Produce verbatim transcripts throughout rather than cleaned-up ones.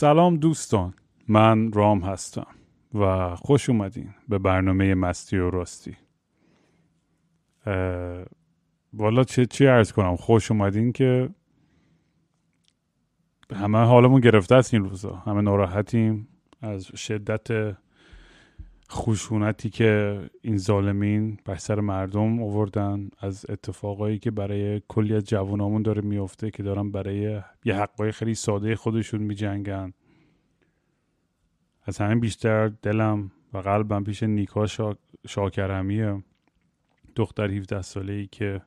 سلام دوستان، من رام هستم و خوش اومدین به برنامه مستی و راستی. والا چه چی عرض کنم، خوش اومدین که همه حالمون گرفته است این روزا، همه ناراحتیم از شدت خشونتی که این ظالمین بر سر مردم آوردن، از اتفاقایی که برای کلی از جوانامون داره میفته که دارن برای یه حقای خیلی ساده خودشون میجنگن. از همین بیشتر دلم و قلبم پیش نیکا شاکرمیه، دختر هفده ساله‌ای که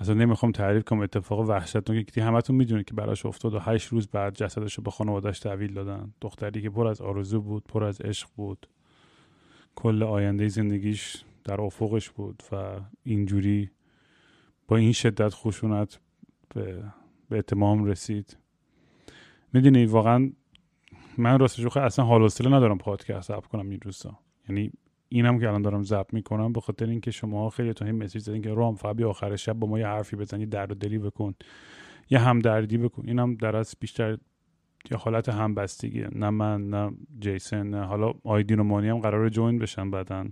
اصلا نمیخوام تعریف کنم اتفاق وحشتناکی که همتون میدونید که براش افتاد و هشت روز بعد جسدش رو به خانواده‌اش تحویل دادن. دختری که پر از آرزو بود، پر از عشق بود، کل آینده زندگیش در افقش بود و اینجوری با این شدت خشونت به, به اتمام رسید. میدونی واقعا من راستش رو اصلا حال و حوصله ندارم پادکست ضبط کنم این روزا، یعنی اینم که الان دارم ضبط میکنم به خاطر اینکه شما خیلی تا این مسیج زدین که رام فبی آخر شب با ما یه حرفی بزنی، درد و دلی بکن، یه همدردی بکن. اینم در اصل بیشتر یه حالت همبستگیه، نه من نه جیسن نه حالا آیدین و مانی هم قراره جوین بشن بعداً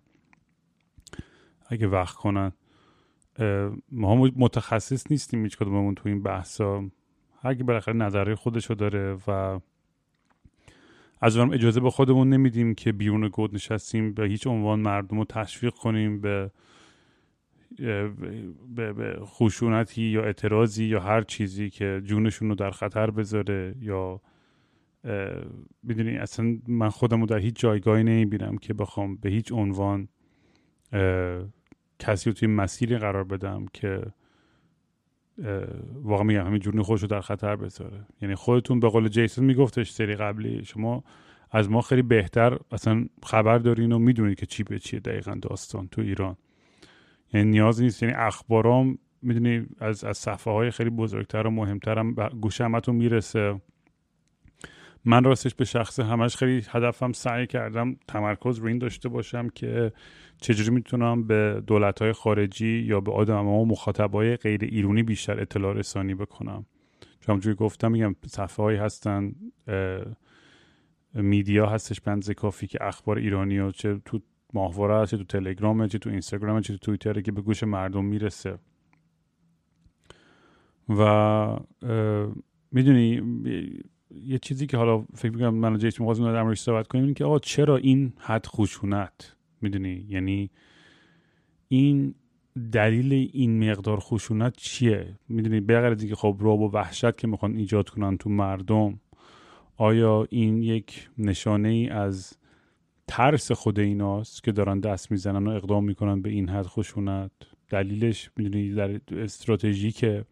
اگه وقت کنن. ما هم متخصص نیستیم هیچ کدوممون تو این بحثا، هر کی بالاخره نظری خودشو داره و از اونم اجازه به خودمون نمیدیم که بیرون گود نشستیم به هیچ عنوان مردم رو تشویق کنیم به به خشونتی یا اعتراضی یا هر چیزی که جونشون رو در خطر بذاره. یا میدونی اصلا من خودم رو در هیچ جایگاهی نمیبینم که بخوام به هیچ عنوان کسی رو توی مسیری قرار بدم که واقعا میگم همین جونی خودش رو در خطر بذاره. یعنی خودتون به قول جیسون میگفتش سری قبلی، شما از ما خیلی بهتر اصلا خبر دارین و میدونید که چی به چیه دقیقا داستان تو ایران. یعنی نیاز نیست، یعنی اخبارام میدونی از از صفحه های خیلی بزرگتر و مهمترم گوشه همتون میرسه. من راستش به شخص همش خیلی هدفم سعی کردم تمرکز روی این داشته باشم که چجوری میتونم به دولت‌های خارجی یا به آدم‌ها و مخاطبای غیر ایرانی بیشتر اطلاع رسانی بکنم. چون جوری گفتم میگم صفحه‌هایی هستن، میدیا هستش به اندازه کافی که اخبار ایرانی و چه تو ماهواره، چه تو تلگرام، چه تو اینستاگرام، چه تو توییتر که به گوش مردم میرسه. و میدونی یه چیزی که حالا فکر می‌کنم من و جیش مغازم دارم روش صحبت کنیم این که آقا چرا این حد خشونت؟ میدونی یعنی این دلیل این مقدار خشونت چیه؟ میدونی به غیر از اینکه خب رعب و وحشت که میخوان ایجاد کنن تو مردم، آیا این یک نشانه ای از ترس خود ایناست که دارن دست میزنن و اقدام میکنن به این حد خشونت؟ دلیلش میدونی در استراتژیکه.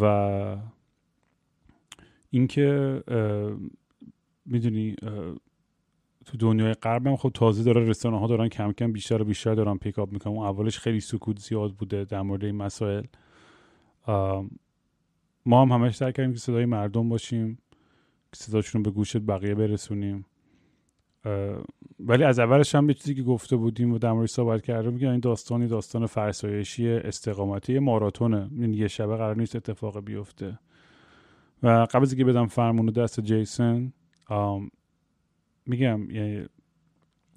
و اینکه میدونی تو دنیای غرب هم خب تازه داره رسانه‌ها دارن کم کم بیشتر و بیشتر دارن پیک اپ میکنن. اون اولش خیلی سکوت زیاد بوده در مورد این مسائل. ما هم همش سعی کردیم که صدای مردم باشیم، که صداشون رو به گوش بقیه برسونیم. ولی از اولش هم یه چیزی که گفته بودیم و در موردش صحبت کردیم، میگن این داستانی داستان فرسایشی استقامتی ماراتونه، این یه شبه قرار نیست اتفاق بیفته. و قبل از اینکه بدم فرمونو دست جیسون، میگم یه,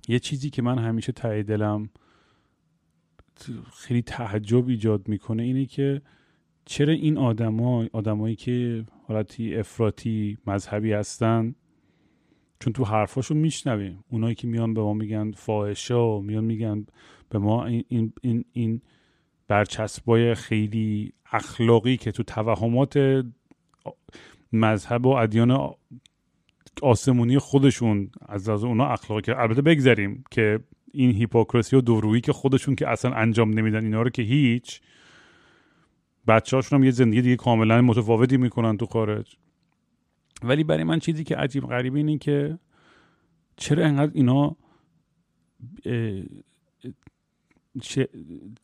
یه چیزی که من همیشه ته دلم خیلی تعجب ایجاد میکنه اینه که چرا این آدم‌ها، آدمایی که حالتی افراطی مذهبی هستن، چون تو حرفاشو میشنویم اونایی که میان به ما میگن فاحشه و میان میگن به ما این این این, این برچسبای خیلی اخلاقی که تو توهمات مذهب و ادیان آسمونی خودشون از از اونا اخلاقی که البته بگذاریم که این هیپوکراسی و دورویی که خودشون که اصلا انجام نمیدن اینا رو که هیچ، بچه‌هاشون هم یه زندگی دیگه کاملا متفاوتی میکنن تو خارج. ولی برای من چیزی که عجیب غریب اینه که چرا انقدر اینا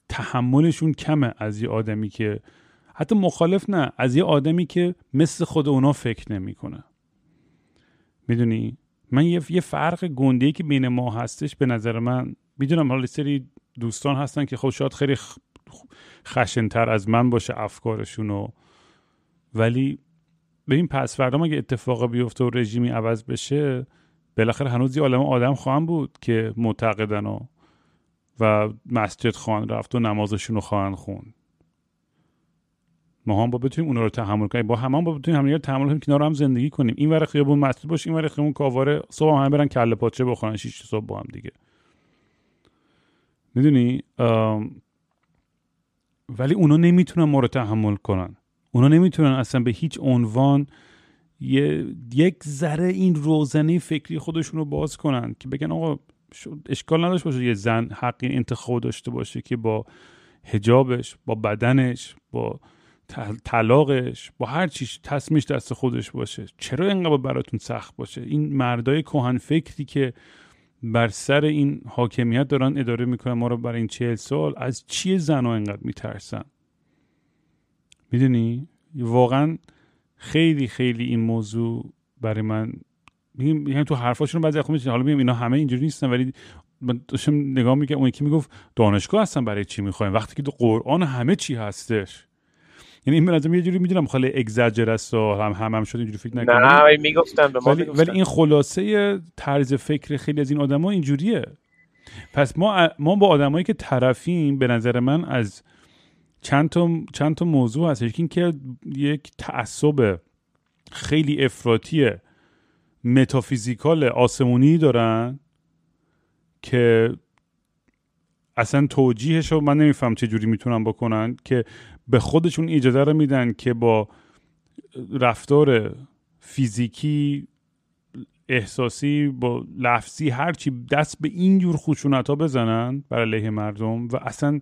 تحملشون کمه از یه آدمی که حتی مخالف نه، از یه آدمی که مثل خود اونا فکر نمیکنه. میدونی من یه یه فرق گنده‌ای که بین ما هستش به نظر من، میدونم حالا سری دوستان هستن که خب شاید خیلی خشن‌تر از من باشه افکارشون، ولی ببین پس فردا اگه اتفاقی بیفته و رژیمی عوض بشه بالاخره هنوز یه عالمه آدم خواهن بود که معتقدن و و مسجد خواهن رفت و نمازشون رو خواهن خون. ما هم با بتونیم اونا رو تحمل کنیم، با همان با بتونیم همین رو تحمل کنیم، کنار هم زندگی کنیم. این ور خیابون مسجد باشه، این ور خیابون کاواره، صبح هم, هم برن کله پاچه بخورن شیش صبح با هم دیگه. میدونی؟ ولی اونا نمیتونن ما رو تحمل کنن. اونا نمیتونن اصلا به هیچ عنوان یه یک ذره این روزنه فکری خودشون رو باز کنن که بگن آقا اشکال نداشت باشه یه زن حق این انتخاب داشته باشه که با حجابش، با بدنش، با طلاقش، با هر چیش تصمیمش دست خودش باشه. چرا اینقدر براتون سخت باشه؟ این مردای کهن فکری که بر سر این حاکمیت دارن اداره میکنن ما رو برای این چهل سال، از چیه زن‌ها اینقدر میترسن؟ میدونی واقعا خیلی خیلی این موضوع برای من، میگم تو حرفاشون بعضی وقت میشه، حالا میگم اینا همه اینجوری نیستن، ولی من داشتم نگاه میکردم اون یکی میگفت دانشگاه هستن برای چی میخوایم وقتی که تو قرآن همه چی هستش. یعنی من از یه جوری میدونم خاله اگزاجر است و هم هم, هم شد اینجوری فکر نکنم، نه میگفتن به ما، ولی, ولی این خلاصه طرز فکر خیلی از این آدما اینجوریه. پس ما ما با آدمایی که طرفیم به نظر من از چند تا چند تا موضوع هست. یکی اینکه یک تعصب خیلی افراطی متافیزیکال آسمونی دارن که اصلا توجیهش رو من نمیفهم چه جوری میتونن بکنن، که به خودشون اجازه رو میدن که با رفتار فیزیکی، احساسی، با لفظی، هرچی دست به این جور خشونت‌ها بزنن برای علیه مردم و اصلا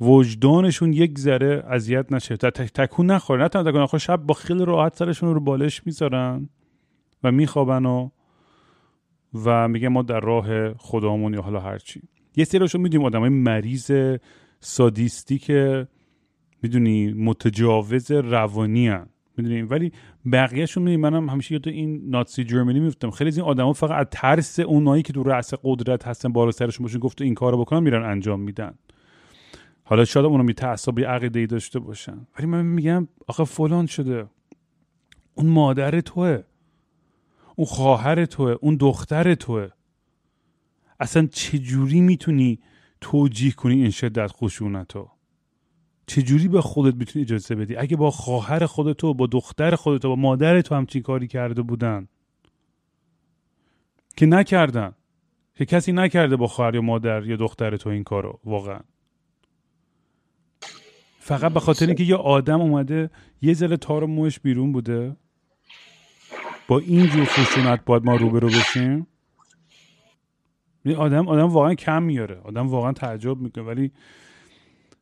وجدانشون یک ذره اذیت نشه، تکون نخوره. نه تکون نخوره، شب با خیلی راحت سرشون رو بالش میذارن و میخوابن و و میگه ما در راه خدامون یا حالا هرچی. یه سریاشو میدونیم آدمای مریض سادیستیک، میدونی، متجاوز روانی ان، میدونیم، ولی بقیه‌شون میدونی منم همیشه یاد این ناتسی جرمنی میفتم. خیلی از این آدما فقط از ترس اونایی که تو رأس قدرت هستن بالا سرشون باشون گفت این کارو بکنن میرن انجام میدن. حالا شاید اونا می تعصب عقیده‌ای داشته باشن، ولی من میگم آخه فلان شده، اون مادر توه، اون خواهر توه، اون دختر توه، اصلا چجوری میتونی توجیه کنی این شدت خشونتو؟ چجوری به خودت میتونی اجازه بدی اگه با خواهر خودتو، با دختر خودتو، با مادر تو همچین کاری کرده بودن که نکردن، که کسی نکرده با خواهر یا مادر یا دختر تو این کارو واقعا، فقط به خاطر اینکه یه آدم اومده یه ذره تار موش بیرون بوده. با اینجور خشونت باید ما روبرو بشیم؟ آدم آدم واقعا کم میاره، آدم واقعا تعجب میکنه. ولی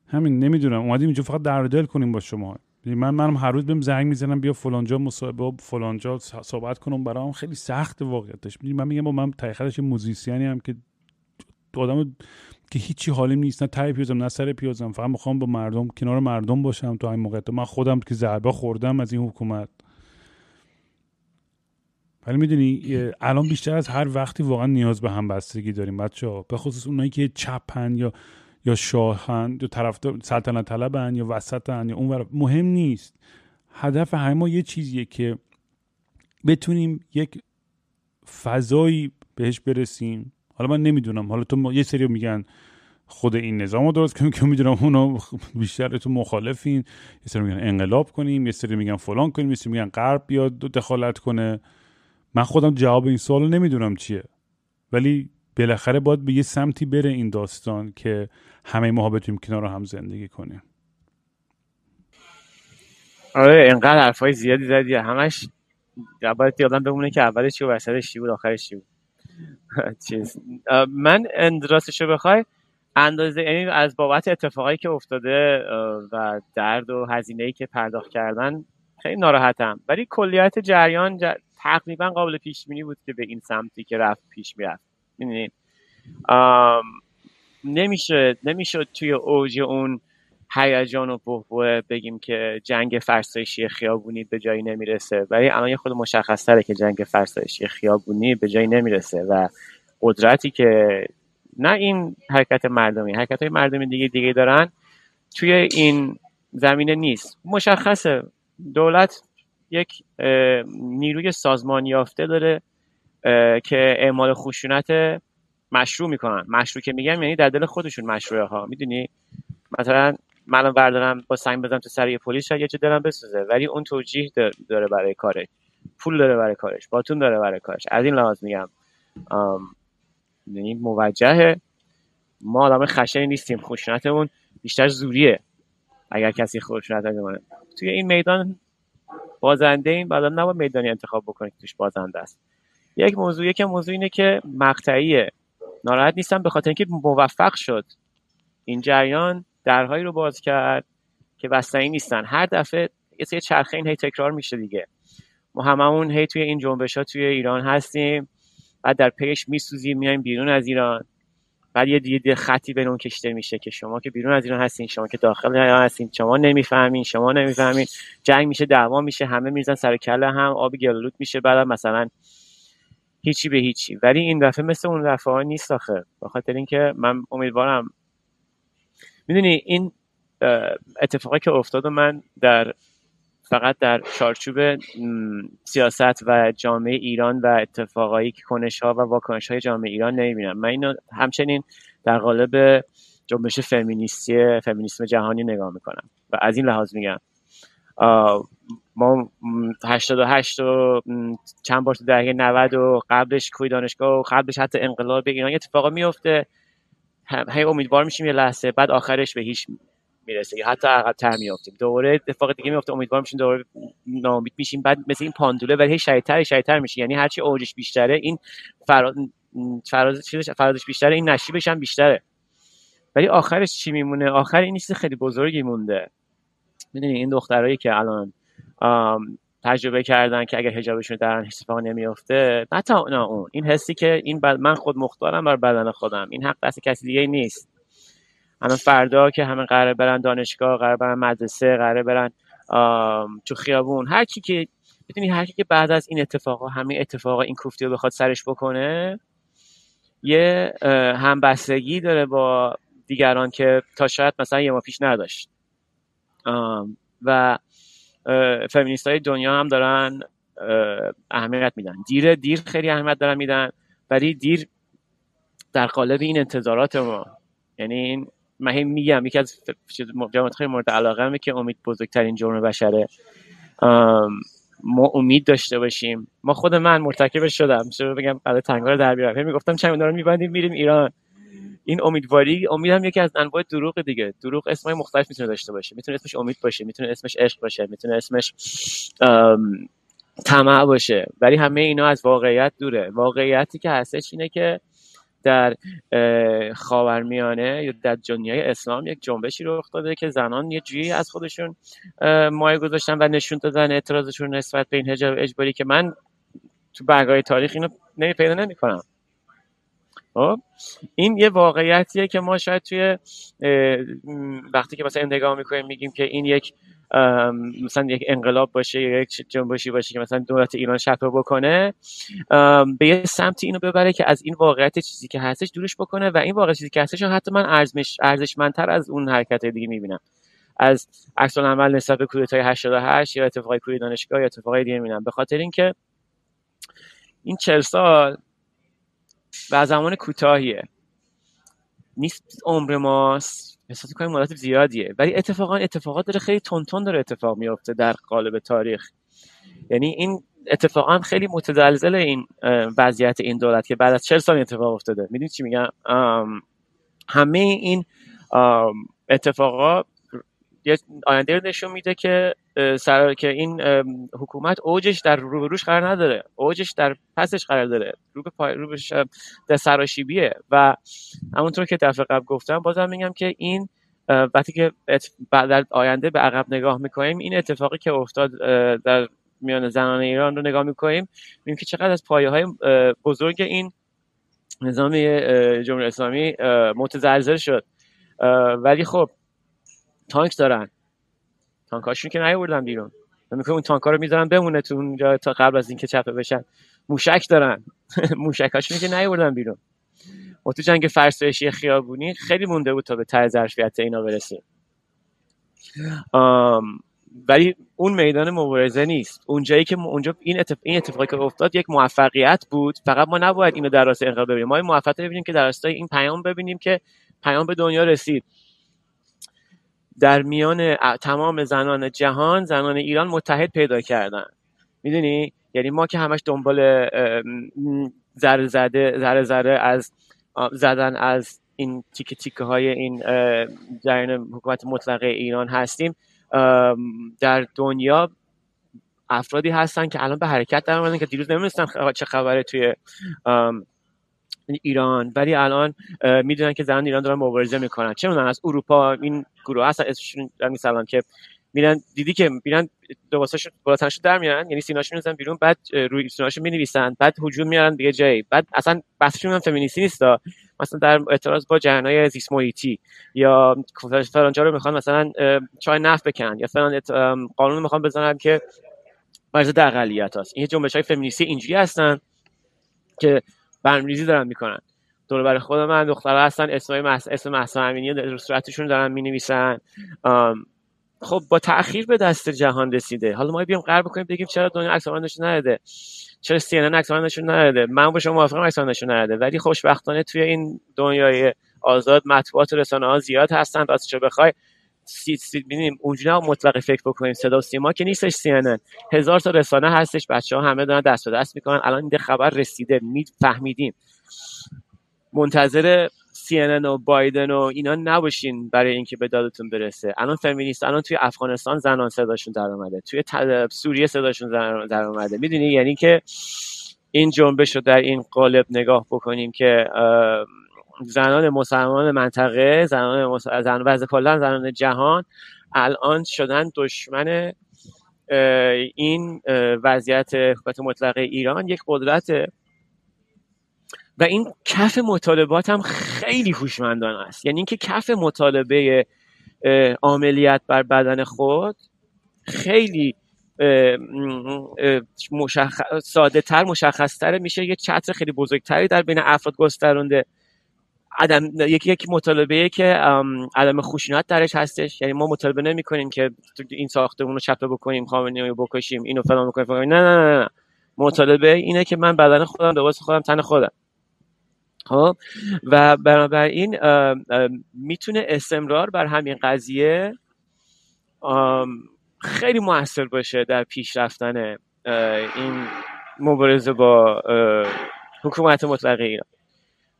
همین، نمیدونم، اومدیم اینجا فقط در دل کنیم با شما. من منم هر روز بهم زنگ میزنم بیا فلانجا مصاحبه، فلانجا صحبت کنم، برام خیلی سخت واقعیتش. من میگم با من تایخرش موزیسیانی هم که آدمو که هیچی حالیم نیست، نه تای پیازم نه سر پیازم، فقط میخوام با مردم، کنار مردم باشم. تو همین موقع من خودم که ضربه خوردم از این حکومت. ولی میدونی الان بیشتر از هر وقتی واقعا نیاز به همبستگی داریم بچه‌ها، به خصوص اونایی که چپن یا یا شاهن یا طرفدار سلطنت طلبن یا وسطن یا اونور، مهم نیست. هدف همه یه چیزیه که بتونیم یک فضایی بهش برسیم. حالا من نمیدونم، حالا تو یه سری میگن خود این نظامو درست کنیم که میدونم اونا بیشتر تو مخالفین، یه سری میگن انقلاب کنیم، یه سری میگن فلان کنیم، یه سری میگن غرب بیاد دخالت کنه. من خودم جواب این سوالو نمیدونم چیه، ولی بالاخره باید به یه سمتی بره این داستان که همه ما بتونیم کنار هم زندگی کنیم. آره، انقدر حرفای زیادی زدی، همش عبارت یادم بمونه که اولش چی و وسطش چی بود، آخرش چی بود. چیز من راستشو بخوای اندازه، یعنی از بابت اتفاقایی که افتاده و درد و هزینه‌ای که پرداخت کردن خیلی ناراحتم، ولی کلیات جریان جر... تقریبا قابل پیش بینی بود که به این سمتی که رفت پیش میرفت. میدونی نمیشه نمیشه توی اوج اون هیجان و بحبوحه بگیم که جنگ فرسایشی خیابونی به جایی نمیرسه، ولی الان یه خود مشخص‌تره که جنگ فرسایشی خیابونی به جایی نمیرسه و قدرتی که نه این حرکت مردمی، حرکت‌های مردمی دیگه دیگه دارن توی این زمینه نیست. مشخصه دولت یک نیروی سازمان یافته داره که اعمال خشونت مشروع میکنن. مشروع که میگم یعنی در دل خودشون مشروعه ها، میدونی مثلا من الان بردارم با سنگ بزنم تو سر یه پلیس شاید چه دلم بسوزه، ولی اون توجیه داره برای کارش، پول داره برای کارش، باتون داره برای کارش. از این لحاظ میگم یعنی موجهه. ما آدم خشنی نیستیم، خشونتمون بیشتر زوریه. اگر کسی خشونت کنه توی این میدان بازنده این بعدا نباید میدانی انتخاب بکنید توش بازنده است. یک موضوع یک موضوع اینه که مقطعیه، ناراحت نیستم به خاطر اینکه موفق شد این جریان درهایی رو باز کرد که بستنی نیستن. هر دفعه یه سری چرخه این هی تکرار میشه دیگه. ما هممون هی توی این جنبش‌ها توی ایران هستیم، بعد در پیش میسوزیم میایم بیرون از ایران، بعد یه دید خطی به اون کشته میشه که شما که بیرون از ایران هستین، شما که داخل ایران هستین، شما نمیفهمین، شما نمیفهمین، جنگ میشه، دعوا میشه، همه میزن سر کله هم، آب گلالود میشه، بعد مثلا هیچی به هیچی. ولی این دفعه مثل اون دفعه ها نیست آخه، به خاطر اینکه من امیدوارم میدونی این اتفاقی که افتاد و من در فقط در چارچوب سیاست و جامعه ایران و اتفاقایی که کنش‌ها و واکنش‌های جامعه ایران نمی‌بینم. من اینو همچنین در قالب جنبش فمینیستی فمینیسم جهانی نگاه می‌کنم و از این لحاظ میگم ما هشتاد و هشت و چند بار تو دهه نود و قبلش کوی دانشگاه و قبلش حتی انقلاب ایران اتفاقا میفته، هی امیدوار میشیم یه لحظه، بعد آخرش به هیچ میرسه، حتی عقب‌تر میافتیم، دوباره اتفاق دیگه میفته، امیدوار میشیم، دوباره ناامید میشیم، بعد مثل این پاندوله ولی هی شایتر شایتر میشه. یعنی هرچی اوجش بیشتره این فراز فراز چیزش فرازش بیشتره، این نشیبش هم بیشتره، ولی آخرش چی میمونه؟ آخر این چیز خیلی بزرگی مونده. میدونی این دخترایی که الان تجربه کردن که اگر حجابشون درن اتفاق نمیافته، حتی نه اون این حسی که این بد... من خود مختارم بر بدن خودم، این حق دست کسی دیگه نیست. الان فردا که همه قراره برن دانشگاه، قراره برن مدرسه، قراره برن تو خیابون، هر کی که ببینید هر کی که بعد از این اتفاقا همین اتفاقا این کوفتی رو بخواد سرش بکنه، یه همبستگی داره با دیگران که تا شاید مثلا یه ما پیش نداشت. و فمینیست‌های دنیا هم دارن اهمیت میدن، دیر دیر خیلی اهمیت دارن میدن، ولی دیر در قالب این انتظارات ما. یعنی این من میگم یکی از جامعات خیلی مورد علاقه همه که امید بزرگترین جرم بشره. ما امید داشته باشیم. ما خود من مرتکبش شدم، چه بگم علی تنگاور در بیارم، همین گفتم چند دارم میبندیم میریم ایران. این امیدواری، امیدم یکی از انواع دروغ دیگه. دروغ اسمای مختلف میتونه داشته باشه، میتونه اسمش امید باشه، میتونه اسمش عشق باشه، میتونه اسمش طمع باشه، ولی همه اینا از واقعیت دوره. واقعیتی که هستش اینه که در خاورمیانه یا در دنیای اسلام یک جنبشی رخ داده که زنان یه جوری از خودشون مایه گذاشتن و نشون دادن اعتراضشون نسبت به این حجاب اجباری که من تو برگ‌های تاریخ اینو نمی پیدا نمی‌کنم. خب این یه واقعیتیه که ما شاید توی وقتی که مثلا نگاه می‌کنیم میگیم که این یک مثلا یک انقلاب باشه یا یک جنبشی باشه که مثلا دولت ایران شکوه بکنه، به یه سمتی اینو ببره که از این واقعیت چیزی که هستش دورش بکنه و این واقعیت چیزی که هستش حتی من ارزش ارزشمندتر از اون حرکت‌های دیگه می‌بینم، از عکس العمل نسبت به کودتای هشتاد و هشت یا اتفاقای کوی دانشگاه یا اتفاقای دیگه می‌بینم، به خاطر اینکه این چهل سال و زمان کوتاهیه، نیست عمر ماست، احساس می‌کنم مدت زیادیه، ولی اتفاقا اتفاقات داره خیلی تونتون داره اتفاق میفته در قالب تاریخ. یعنی این اتفاقا خیلی متزلزل این وضعیت این دولت که بعد از چهل سال اتفاق افتاده. میدونی چی میگم؟ همه این اتفاقا یه آینده رو نشون میده که سر که این حکومت اوجش در روبروش قرار نداره، اوجش در پسش قرار داره، رو به پای رو به سراشیبیه. و همونطور که دفعه قبل گفتم بازم میگم که این وقتی که در آینده به عقب نگاه میکنیم، این اتفاقی که افتاد در میان زنان ایران رو نگاه میکنیم، میبینیم که چقدر از پایه‌های بزرگ این نظام جمهوری اسلامی متزلزل شد. ولی خب تانک دارن، تانکاشون که نیاوردن بیرون، میگن اون تانکا رو میذارن بمونه تو اونجا تا قبل از اینکه چپه بشن. موشک دارن موشکاشون که نیاوردن بیرون. ما تو جنگ فرسایشی خیابونی خیلی مونده بود تا به ته ظرفیت اینا برسیم. ولی اون میدان مبارزه نیست. اونجایی که اونجا این اتفاق این اتفاقی که افتاد یک موفقیت بود. فقط ما نباید اینو در راستای انقلاب ببینیم، ما موفقیت ببینیم که در راستای این پیام ببینیم که پیام به دنیا رسید. در میان تمام زنان جهان، زنان ایران متحد پیدا کردن. میدونی؟ یعنی ما که همش دنبال ذره ذره ذره از زدن از این تیکه تیکه های این جریان حکومت مطلقه ایران هستیم، در دنیا افرادی هستن که الان به حرکت در اومدن که دیروز نمیدونستن چه خبره توی ایران، ولی الان میدونن که زنان ایران دارن مبارزه میکنن. چه میدونن از اروپا این گروه هستن، اسمشون نمیسلام، که میرن دیدی که میرن لباساشون بالاتنشون در میارن، یعنی سیناشون میزنن بیرون، بعد روی سیناشون مینویسن، بعد هجوم میارن دیگه جایی. بعد اصلا بحثشون هم فمینیستی نیستا، مثلا در اعتراض با جهنای زیست محیطی یا فرانجا رو میخوان مثلا چای نفت بکنن، یا فلان قانون میخوان بزنن که مرز در اقلیت هست. این جنبش‌های فمینیستی اینجوری هستن که برنامه‌ریزی دارن میکنن. دور بر خود من دخترها هستن اسمای مس اسم مهسا امینی رو صورتشون دارن مینویسن. خب با تأخیر به دست جهان رسیده. حالا ما بیام غرب کنیم بگیم چرا دنیا عکس‌آمد نشون نداده، چرا سی ان ان عکس‌آمد نشون نداده. من با شما موافقم عکس‌آمد نشون نداده، ولی خوشبختانه توی این دنیای آزاد مطبوعات و رسانه‌ها زیاد هستن. واسه چه بخوای سی سی ببینیم اونجوری مطلق فکر بکنیم صدا و سیما که نیستش. سی ان ان هزار تا رسانه هستش، بچه‌ها همه دارن دست به دست میکنن. الان این خبر رسیده، میفهمیدیم. منتظر سی ان ان و بایدن و اینا نباشین برای اینکه به دادتون برسه. الان فمینیست الان توی افغانستان زنان صداشون در اومده، توی سوریه صداشون در اومده. میدونی یعنی که این جنبش رو در این قالب نگاه بکنیم که زنان مسلمان منطقه، زنان مس... زن وضع کلا زنان جهان الان شدن دشمن این وضعیت حکومت مطلقه ایران، یک قدرت. و این کف مطالبات هم خیلی هوشمندانه است، یعنی اینکه کف مطالبه عاملیت بر بدن خود خیلی مشخص، ساده تر مشخص تر میشه، یه چتر خیلی بزرگتری در بین افراد گسترونده. عدم یکی یک مطالبه که عدم خشونت درش هستش، یعنی ما مطالبه نمی کنیم که این ساختمون رو چپه بکنیم، خامنه‌ای رو بکشیم، اینو فلان بکنیم. نه نه نه نه، مطالبه اینه که من بدن خودم، لباس خودم، تن خودم. خب و بنابراین میتونه استمرار بر همین قضیه خیلی مؤثر باشه در پیش رفتن این مبارزه با حکومت مطلقه ایران.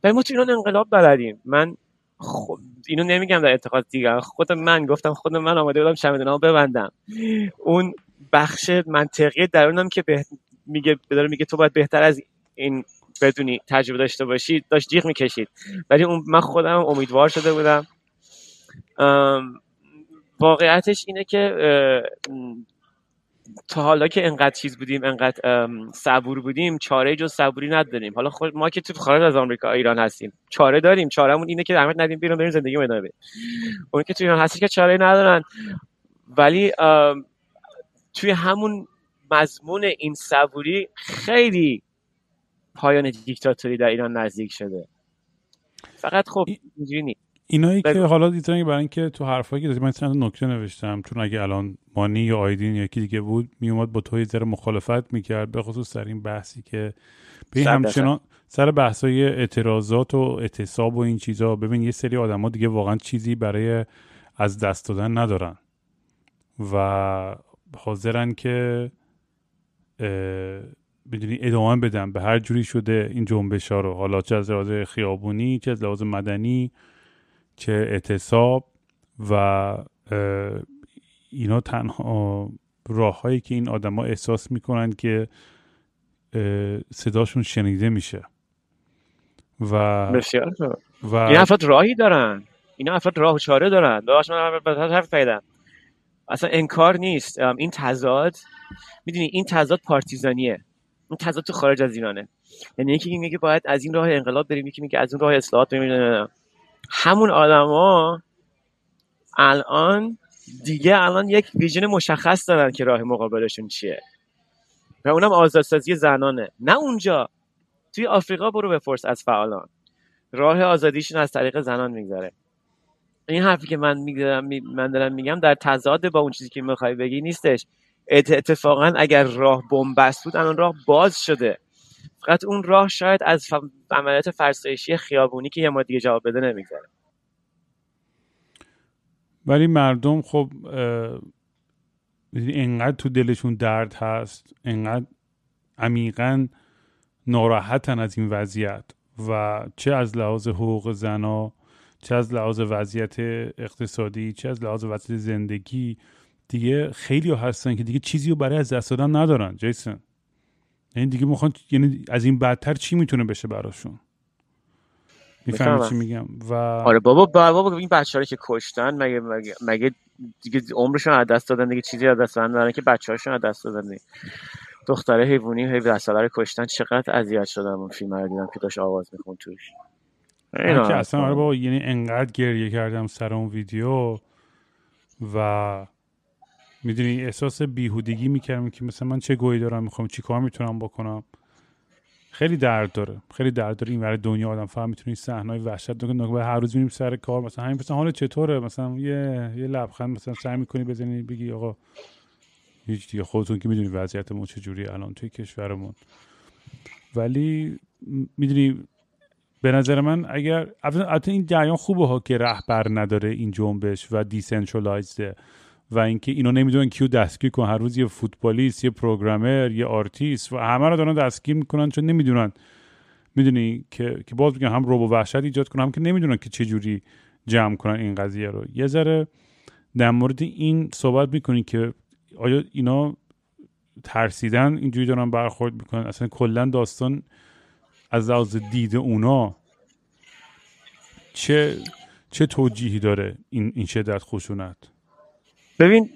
ولی ما تو ایران انقلاب بلدیم. من خب اینو نمیگم در انتقاد دیگر، خود من گفتم، خود من آماده بودم چمدونامو ببندم. اون بخش منطقی درونم که به میگه داره میگه تو باید بهتر از این بدونی، تجربه داشته باشی، داشت جیغ میکشید. ولی اون من خودم امیدوار شده بودم. واقعیتش اینه که تا حالا که انقدر چیز بودیم، انقدر صبور بودیم، چاره جز صبوری نداریم. حالا خود ما که تو خارج از آمریکا ایران هستیم چاره داریم. چارهمون اینه که رحمت ندیم بیرون، بریم زندگی ادامه بدیم. اون که تو ایران هستی که چاره ندارن. ولی توی همون مضمون این صبوری خیلی پایان دیکتاتوری در ایران نزدیک شده. فقط خب اینجوری نیست. اینایی که حالا دیدن برای اینکه تو حرفایی که داشتم من چند نکته نوشتم، چون اگه الان مانی یا آیدین یا کی دیگه بود میومد با توی ذره مخالفت میکرد، به خصوص سر این بحثی که به همچنان سر بحثای اعتراضات و اعتصاب و این چیزا. ببین یه سری آدما دیگه واقعا چیزی برای از دست دادن ندارن و حاضرن که بدونی ادامه بدم به هر جوری شده این جنبش‌ها رو، حالا چه از لحاظ خیابونی، چه از لحاظ مدنی، چه اعتصاب. و اینا تنها راه‌هایی که این آدما احساس می‌کنن که صداشون شنیده میشه و بسیار و این افراد راهی دارن، این افراد راه و چاره دارن. داشت من حرف پیدا اصلا انکار نیست. این تضاد، میدونی این تضاد پارتیزانیه، این تضاد تو خارج از ایرانه. یعنی یکی میگه باید از این راه انقلاب بریم، یکی میگه از اون راه اصلاحات بریم. همون آدما الان دیگه الان یک ویژن مشخص دارن که راه مقابلشون چیه و اونم آزادسازی زنانه. نه اونجا توی آفریقا برو بپرس از فعالان، راه آزادیشون از طریق زنان میگذره. این حرفی که من میگم می... من دارم میگم در تضاد با اون چیزی که میخوای بگی نیستش. اتفاقا اگر راه بن‌بست بود الان راه باز شده، فقط اون راه شاید از ف... عملیات فرسایشی خیابونی که یه ما دیگه جواب بده نمیگذره. ولی مردم خب اینقدر تو دلشون درد هست، اینقدر عمیقاً ناراحتن از این وضعیت، و چه از لحاظ حقوق زنا، چه از لحاظ وضعیت اقتصادی، چه از لحاظ وضعیت زندگی، دیگه خیلی هستن که دیگه چیزی رو برای از دست دادن ندارن جیسون. یعنی دیگه میخوان، یعنی از این بدتر چی میتونه بشه براشون؟ میفهمی چی میگم؟ و آره بابا بابا این بچه‌ها رو که کشتن، مگه مگه, مگه دیگه عمرشون از دست دادن؟ دیگه چیزی از دست ندادن که بچه‌هاشون از دست دادن. دختره حیوانی هفده ساله رو کشتن، چقدر اذیت شدم اون فیلم رو دیدم که داشت آواز میخوند توش. اینا که اصلا آره بابا، یعنی انقدر گریه کردم سر اون ویدیو و میدونی احساس بیهودگی میکردم که مثلا من چه گویی دارم، میخوام چیکار میتونم بکنم. خیلی درد داره، خیلی درد داره. این ور دنیا آدم فهم میتونه این صحنای وحشتناک رو هر روز میبینیم سر کار، مثلا همین مثلا حال چطوره، مثلا یه یه لبخند مثلا سعی میکنی بزنی بگی آقا هیچ دیگه، خودتون که میدونی وضعیت ما چجوری الان توی کشورمون. ولی میدونی به نظر من اگر البته این جریان خوبه ها که رهبر نداره این جنبش و دیسنترالایزده و اینکه اینو نمیدونن کیو دستگیر کن. هر روز یه فوتبالیست، یه پروگرامر، یه آرتیست و همه رو دارن دستگیر میکنن، چون نمیدونن میدونی که که باز میگن هم رعب و وحشت ایجاد کنن، هم که نمیدونن که چجوری جمع کنن این قضیه رو. یه ذره در مورد این صحبت میکنین که آیا اینا ترسیدن اینجوری دارن برخورد میکنن؟ اصلا کلا داستان از لحاظ دید اونا چه چه توجیهی داره این این شدت خشونت؟ ببین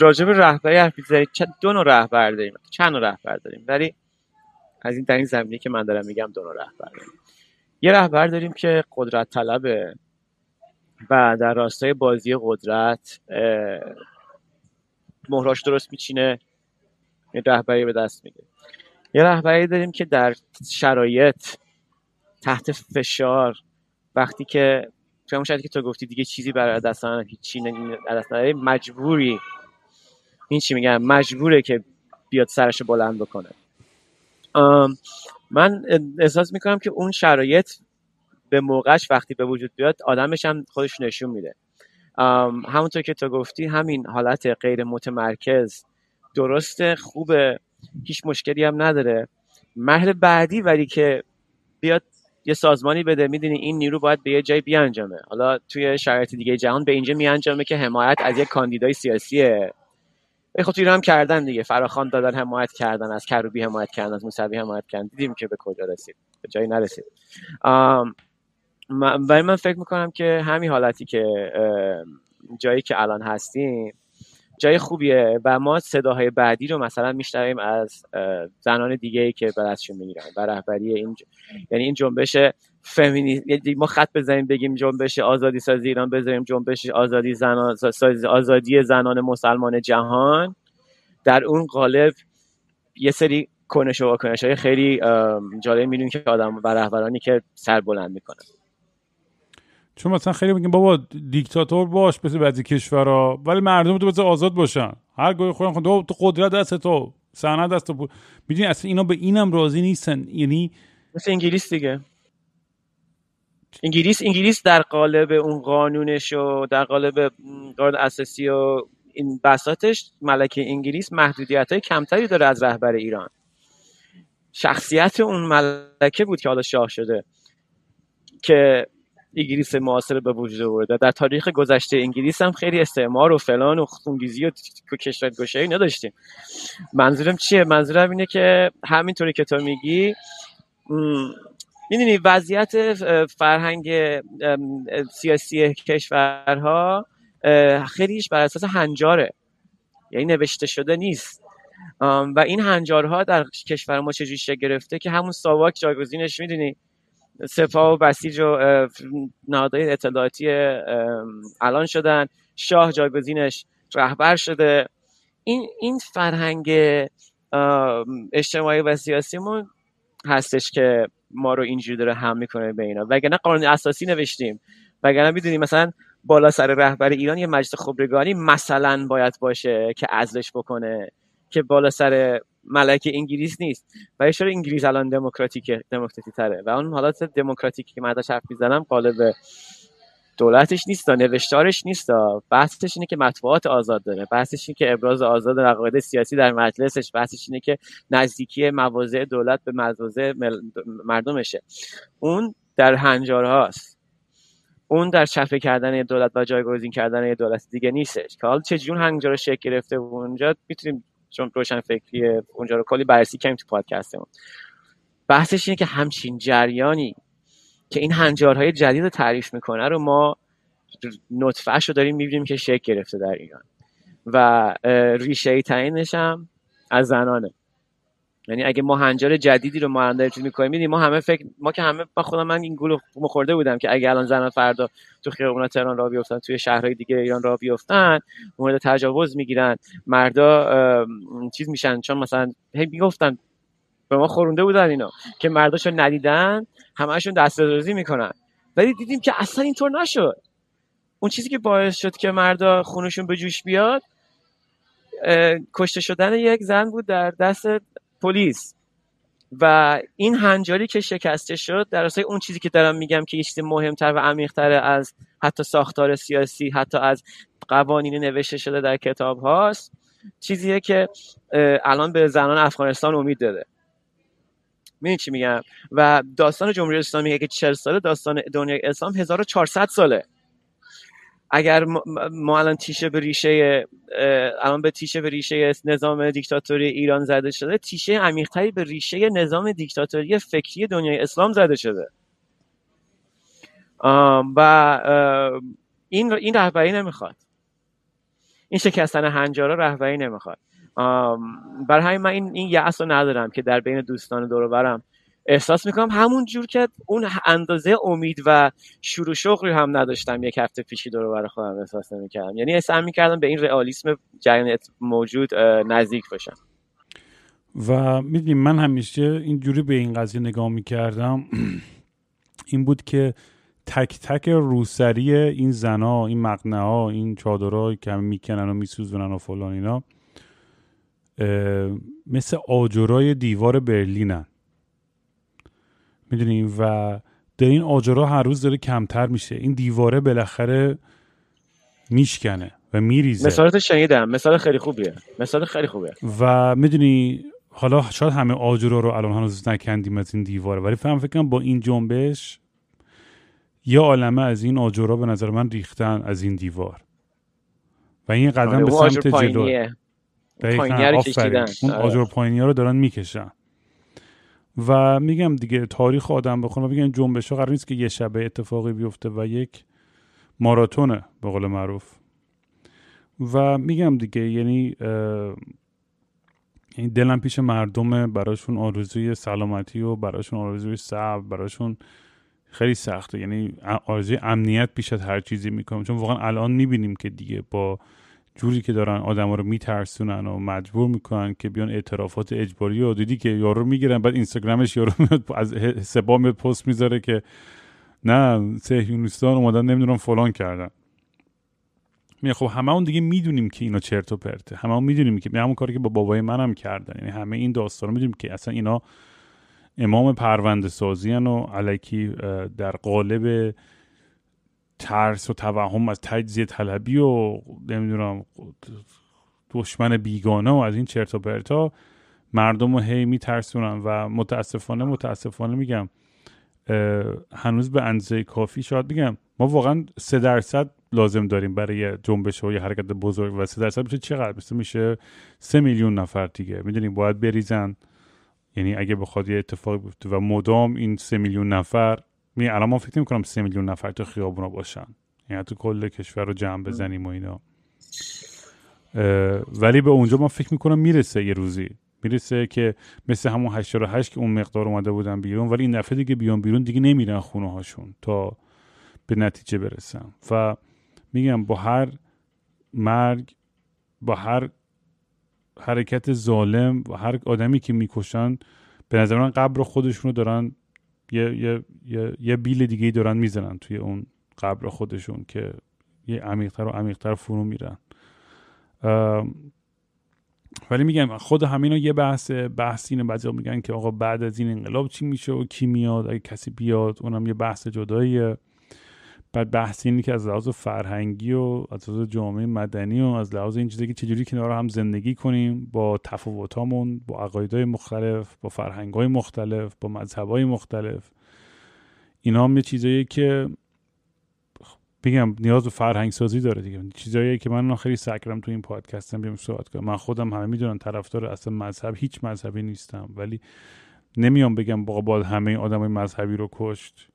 راجب رهبری حرف می‌زنید، چند دو نوع رهبر داریم، چند نوع رهبر داریم، ولی از این در این زمینه که من دارم میگم دو نوع رهبر داریم. یه رهبر داریم که قدرت طلبه و در راستای بازی قدرت مهراش درست میچینه، یه رهبری به دست میده. یه رهبری داریم که در شرایط تحت فشار، وقتی که توی شرایطی که تو گفتی دیگه چیزی برای دست آوردن هیچی نداره، مجبوری، این چی میگم، مجبوره که بیاد سرش رو بلند بکنه. من احساس میکنم که اون شرایط به موقعش وقتی به وجود بیاد آدمش هم خودش نشون میده. همونطور که تو گفتی همین حالت غیر متمرکز درسته، خوبه، هیچ مشکلی هم نداره. مرحله بعدی ولی که بیاد یه سازمانی بده، میدونی این نیرو باید به یه جای بیانجامه، حالا توی شرایط دیگه جهان به اینجا میانجامه که حمایت از یه کاندیدای سیاسیه. خب توی ایران هم کردن دیگه، فراخوان دادن، حمایت کردن از کروبی، حمایت کردن از موسوی، حمایت کردن، دیدیم که به کجا رسید، به جایی نرسید. ولی من فکر میکنم که همین حالتی که جایی که الان هستیم جای خوبیه و ما صداهای بعدی رو مثلا میشنویم از زنان دیگه‌ای که به دستشون میگیرن و رهبری این ج... یعنی این جنبش فمینیسم، ما خط بزنیم بگیم جنبش آزادی سازی ایران، بزنیم جنبش آزادی زنان سازی آزادی زنان مسلمان جهان، در اون قالب یه سری کنش و واکنش‌های خیلی جالب می‌بینیم که آدم و رهبرانی که سر بلند میکنن. چون مثلا خیلی میگن بابا دیکتاتور باش مثل بعضی کشورها، ولی مردم تو بذار آزاد باشن، هر گوی خودم خود تو قدرت دست تو، صحنه دست تو. میدونی اصلا اینا به اینم راضی نیستن. یعنی مثل انگلیس دیگه، انگلیس انگلیس در قالب اون قانونش و در قالب قانون اساسی و این بساطش، ملکه انگلیس محدودیت‌های کمتری داره از رهبر ایران. شخصیت اون ملکه بود که حالا شاه شده که انگلیس معاصر به وجود آورده. در تاریخ گذشته انگلیس هم خیلی استعمار و فلان و خونریزی و کشورت گشایی نداشتیم. منظورم چیه؟ منظورم اینه که همینطوری که تو میگی، میدونی وضعیت فرهنگ سیاسی کشورها خیلیش بر اساس هنجاره، یعنی نوشته شده نیست. و این هنجارها در کشور ما چجوری شکل گرفته که همون ساواک جایگزینش میدونی سپاه و بسیج و نهادهای اطلاعاتی الان شدن، شاه جایگزینش رهبر شده. این این فرهنگ اجتماعی و سیاسیمون هستش که ما رو اینجوری داره هم میکنه به اینا، وگرنه قانون اساسی نوشتیم، وگرنه میدونیم مثلا بالا سر رهبر ایران یه مجلس خبرگانی مثلا باید باشه که عزلش بکنه، که بالا سر ملکه انگلیس نیست. و اشاره انگلیس الان دموکراتیکه، دموکراتی تره و اون حالات دموکراتیکی که من داشت حرف می‌زنم قالب دولتش نیستا، نوشتارش نیستا، بحثش اینه که مطبوعات آزاد داره، بحثش اینه که ابراز آزاد عقاید سیاسی در مجلسش، بحثش اینه که نزدیکی مواضع دولت به مواضع مردمشه. اون در هنجارهاست، اون در چفه کردن دولت و جایگزین کردن دولت دیگه نیستش. که حالا چه جون هنجار شکل گرفته اونجا میتونیم چون روشن فکری اونجا رو کلی بررسی کنیم تو پادکستمون. بحثش اینه که همچین جریانی که این هنجارهای جدید رو تعریف میکنه رو ما نطفه‌اش رو داریم میبینیم که شکل گرفته در ایران و ریشه تعیینش هم از زنانه. یعنی اگه ما هنجار جدیدی رو ما اندازه‌گیری می‌کنیم، ما همه فکر ما که همه با خودم من این گول مخورده بودم که اگه الان زنان فردا تو خیابونا تهران راه بیفتن، توی شهرهای دیگه ایران راه بیفتن، مورد تجاوز میگیرن، مردا چیز میشن. چون مثلا هی میگفتن به ما خورونده بودن اینا که مرداشو ندیدن همه‌شون دست‌دوزی میکنن، ولی دیدیم که اصلا اینطور نشد. اون چیزی که باعث شد که مردا خونشون به جوش بیاد کشته شدن یک زن بود در دست پلیس. و این هنجاری که شکسته شد در راستای اون چیزی که دارم میگم که یه چیز مهمتر و عمیق‌تر از حتی ساختار سیاسی، حتی از قوانین نوشته شده در کتاب هاست، چیزیه که الان به زنان افغانستان امید داده. می‌بینی چی میگم؟ و داستان جمهوری اسلامی که چهل ساله، داستان دنیای اسلام هزار و چهارصد ساله. اگر ما الان تیشه به ریشه الان به تیشه به ریشه نظام دیکتاتوری ایران زده شده، تیشه عمیق‌تری به ریشه نظام دیکتاتوری فکری دنیای اسلام زده شده. و این این رهبری نمیخواد، این شکستن هنجارا رهبری نمیخواد. برای همین من این این یأس رو ندارم که در بین دوستان دور و برم احساس میکنم. همون جور که اون اندازه امید و شور و شوقی هم نداشتم یک هفته پیشی دور و بر خودم احساس نمیکردم. یعنی احساس میکردم به این رئالیسم جریان موجود نزدیک باشم. و میدونی من همیشه این جوری به این قضیه نگاه میکردم، این بود که تک تک روسری این زنا، این مقنعه ها، این چادرایی که میکنن و میسوزونن و فلان اینا، مثل آجرای دیوار برلینن، میدونیم، و در این آجرها هر روز داره کمتر میشه، این دیواره بالاخره میشکنه و میریزه. مثالت شنیدم، مثال خیلی خوبیه، مثال خیلی خوبه. و میدونی حالا شاید همه آجرها رو الان هنوز نکندیم از این دیواره، ولی فهم فکرم با این جنبش یه عالمه از این آجرها به نظر من ریختن از این دیوار و این قدم به سمت جلو. پایینیه رو کشیدن، اون آجر پایینیه رو دارن میکشن. و میگم دیگه تاریخ آدم بخونه و بگن جنبش ها قرار نیست که یه شبه اتفاقی بیفته و یک ماراتونه به قول معروف. و میگم دیگه یعنی یعنی دلم پیش مردمه، براشون آرزوی سلامتی و براشون آرزوی صبر، براشون خیلی سخته، یعنی آرزوی امنیت پیش از هر چیزی میکنم. چون واقعا الان میبینیم که دیگه با جوری که دارن آدم ها رو میترسونن و مجبور میکنن که بیان اعترافات اجباری و دیدی که یارو میگیرن، بعد اینستاگرامش یارو میاد از سبام پست میذاره که نه صهیونیستان اومدن نمیدونم فلان کردن. می خب همه اون دیگه میدونیم که اینا چرت و پرته، همه اون میدونیم که همون کاری که با بابای منم کردن، یعنی همه این داستانا میدونیم که اصلا اینا امام پرونده سازی ان و الکی در قالب ترس و توهم از تجزیه طلبی و نمیدونم دشمن بیگانه و از این چرت و پرتا مردم رو هی میترسونن. و متاسفانه متاسفانه میگم هنوز به اندازه کافی شاید بگم ما واقعا سه درصد لازم داریم برای جنبش و یه حرکت بزرگ. و سه درصد میشه چقدر؟ بسته میشه سه میلیون نفر دیگه، میدونیم باید بریزن. یعنی اگه بخواد یه اتفاق بیفته و مدام این سه میلیون نفر، می الان ما فکر میکنم سه میلیون نفر تو خیابونا باشن، یعنی تو کل کشور رو جمع بزنیم و اینا، ولی به اونجا ما فکر میکنم میرسه، یه روزی میرسه که مثل همون هشتاد و هشت که اون مقدار اومده بودن بیرون، ولی این دفعه دیگه بیان بیرون دیگه نمیرن خونه هاشون تا به نتیجه برسن. و میگم با هر مرگ، با هر حرکت ظالم، با هر آدمی که میکشن، به نظر من قبر خودشونو دارن یه یه یه بیل دیگه دارن میزنن توی اون قبر خودشون که یه عمیق‌تر و عمیق‌تر فرو میرن. ولی میگم خود همین رو یه بحث بحث اینه. بعضی میگن که آقا بعد از این انقلاب چی میشه و کی میاد، اگه کسی بیاد، اونم یه بحث جداییه. بعد بحث اینه که از لحاظ فرهنگی و از لحاظ جامعه مدنی و از لحاظ این چیزایی که چجوری کنار هم زندگی کنیم با تفاوتامون، با عقایدهای مختلف، با فرهنگهای مختلف، با مذهبهای مختلف، اینا هم یه چیزاییه که بگم نیاز به فرهنگ سازی داره دیگه. چیزاییه که من خیلی سعی کردم تو این پادکستم بیام صحبت کنم. من خودم همه میدونن طرفدار اصلا مذهب هیچ مذهبی نیستم، ولی نمیام بگم باقبال همه آدمای مذهبی رو کشت،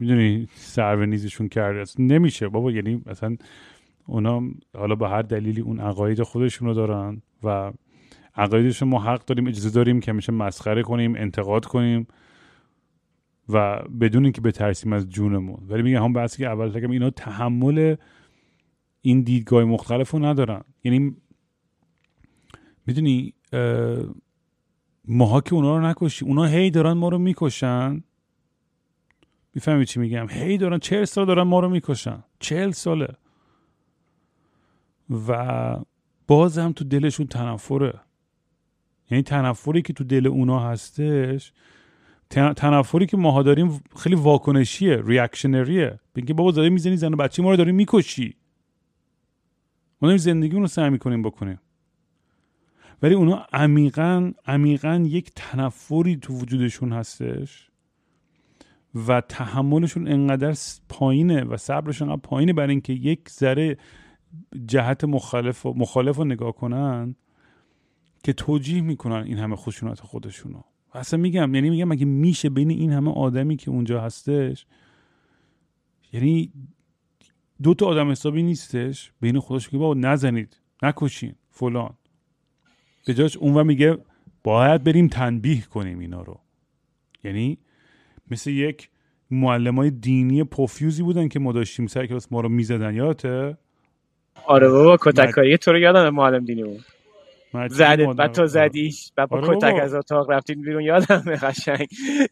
میدونی سرونیزشون کرده، اصلا نمیشه بابا. یعنی اصلا اونا حالا به هر دلیلی اون عقاید خودشون رو دارن و عقایدشون ما حق داریم، اجازه داریم که همیشه مسخره کنیم، انتقاد کنیم و بدون اینکه بترسیم از جونمون. ولی میگم هم بحثی که اول تکم اینا تحمل این دیدگاه مختلفو ندارن. یعنی میدونی ماها که اونا رو نکشی، اونا هی دارن ما رو میکشن. میفهمی چی میگم؟ هی دارن چهل سال دارن ما رو میکشن، چهل ساله و باز هم تو دلشون تنفره. یعنی تنفری که تو دل اونا هستش، تنفری که ماها داریم خیلی واکنشیه، ریاکشنریه. بگی بابا زاده میزنی زن و بچه ما رو داری میکشی، ما داریم زندگیمون رو سعی میکنیم بکنیم. ولی اونا عمیقاً عمیقاً یک تنفری تو وجودشون هستش و تحملشون انقدر پایینه و صبرشون انقدر پایینه برای اینکه یک ذره جهت مخالف و مخالف رو نگاه کنن که توجیه میکنن این همه خشونت خودشون رو. اصلا میگم، یعنی میگم اگه میشه بین این همه آدمی که اونجا هستش، یعنی دو تا آدم حسابی نیستش بین خودش که بابا نزنید، نکشین، فلان، به جاش اونور میگه باید بریم تنبیه کنیم اینا رو. یعنی مثل یک معلمای دینی پوفیوزی بودن که ما داشتیم سر کلاس ما رو میزدن، یادته؟ آره بابا، کتککاری مد... تو رو یادم معلم دینی بود زدت بعد تو زدیش بعد با آره کتک بابا. از اتاق رفتیم بیرون، یادمه قشنگ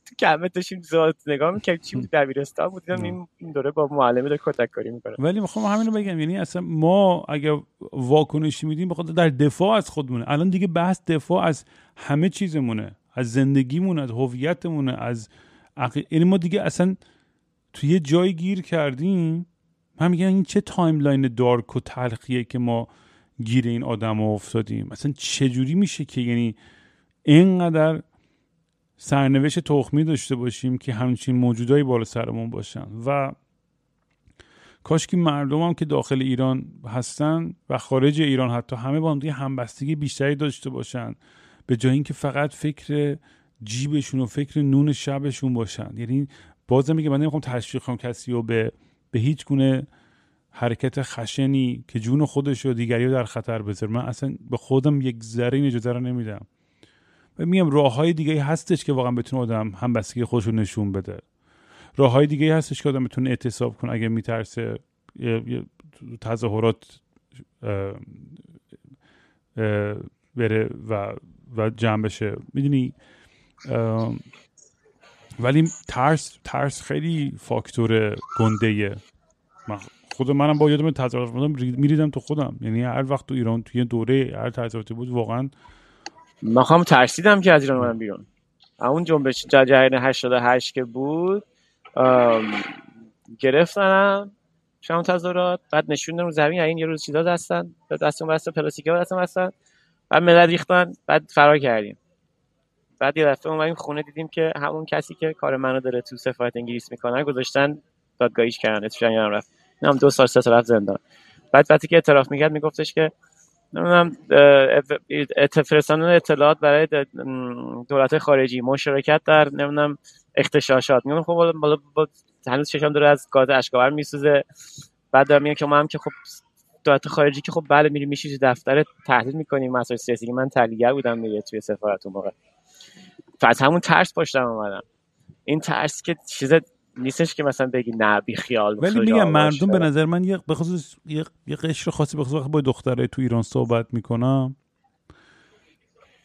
تو کمه داشتیم زاد نگاه می‌کردیم چی بود، دبیرستان بود، دیدم این دوره با معلم داره کتککاری می‌کنه. ولی می‌خوام همین رو بگم، یعنی اصلا ما اگه واکنشی میدیم بخاطر در دفاع از خودمونه. الان دیگه بحث دفاع از همه چیزمونه، از زندگیمون، از هویتمون، از یعنی ما دیگه اصلا تو یه جایی گیر کردیم. من میگم این چه تایملاین دارک و تلخیه که ما گیر این آدم ها افتادیم. اصلا چجوری میشه که یعنی اینقدر سرنوشت تخمی داشته باشیم که همچین موجودایی بالا سرمون باشن. و کاش که مردم هم که داخل ایران هستن و خارج ایران حتی همه با هم دیگه همبستگی بیشتری داشته باشن، به جای اینکه فقط فکر جیبشون و فکر نون شبشون باشن. یعنی بازم میگه من نمیخوام تشویق کنم کسی رو به به هیچ گونه حرکت خشنی که جون خودش و دیگری رو در خطر بذاره. من اصلا به خودم یک ذره اجازه رو نمیدم و میگم راههای دیگه هستش که واقعا بتونه آدم همبستگی خودش رو نشون بده. راههای دیگه هستش که آدم بتونه اعتصاب کنه اگه میترسه، تظاهرات بره و و جمع بشه، میدونی. ولی ترس ترس خیلی فاکتور گندهیه. من خود منم با یادم تظاهرات میریدم تو خودم. یعنی هر وقت تو ایران توی دوره هر تظاهراتی بود واقعا من خودم ترسیدم که از ایران برم بیرون. اون جنبش جریان هشتاد و هشت که بود گرفتنم شام تظاهرات، بعد نشوندم رو زمین، این یه روز چیزا دستن دستون بسته پلاستیکا دستم هستن، بعد ملت ریختن، بعد فرار کردیم. بعد یه دفعه اومدیم خونه دیدیم که همون کسی که کار منو داره تو سفارت انگلیس میکنه گذاشتن دادگاهیش کردن، اتفاقا یادم رفت اینم دو سال سه سال رفت زندان. بعد وقتی که اعتراف میکرد میگفتش که نمیدونم فرستادن اطلاعات برای دولت خارجی، مشارکت در نمیدونم اغتشاشات. میگم خب بالا هنوز چشم داره از گاز اشک‌آور میسوزه. بعد دارم میگم که ما هم که خب دولت خارجی که خب بله میریم میشی دفتر تحلیل میکنیم مسائل سیاسی. من تحلیلگر بودم دیگه توی سفارت اون موقع. از همون ترس پشتم اومدم. این ترس که چیز نیستش که مثلا بگی نه بی خیال. ولی میگم مردم به نظر من یه به خصوص یه قشر خاصی، به خصوص با دخترای تو ایران صحبت میکنم،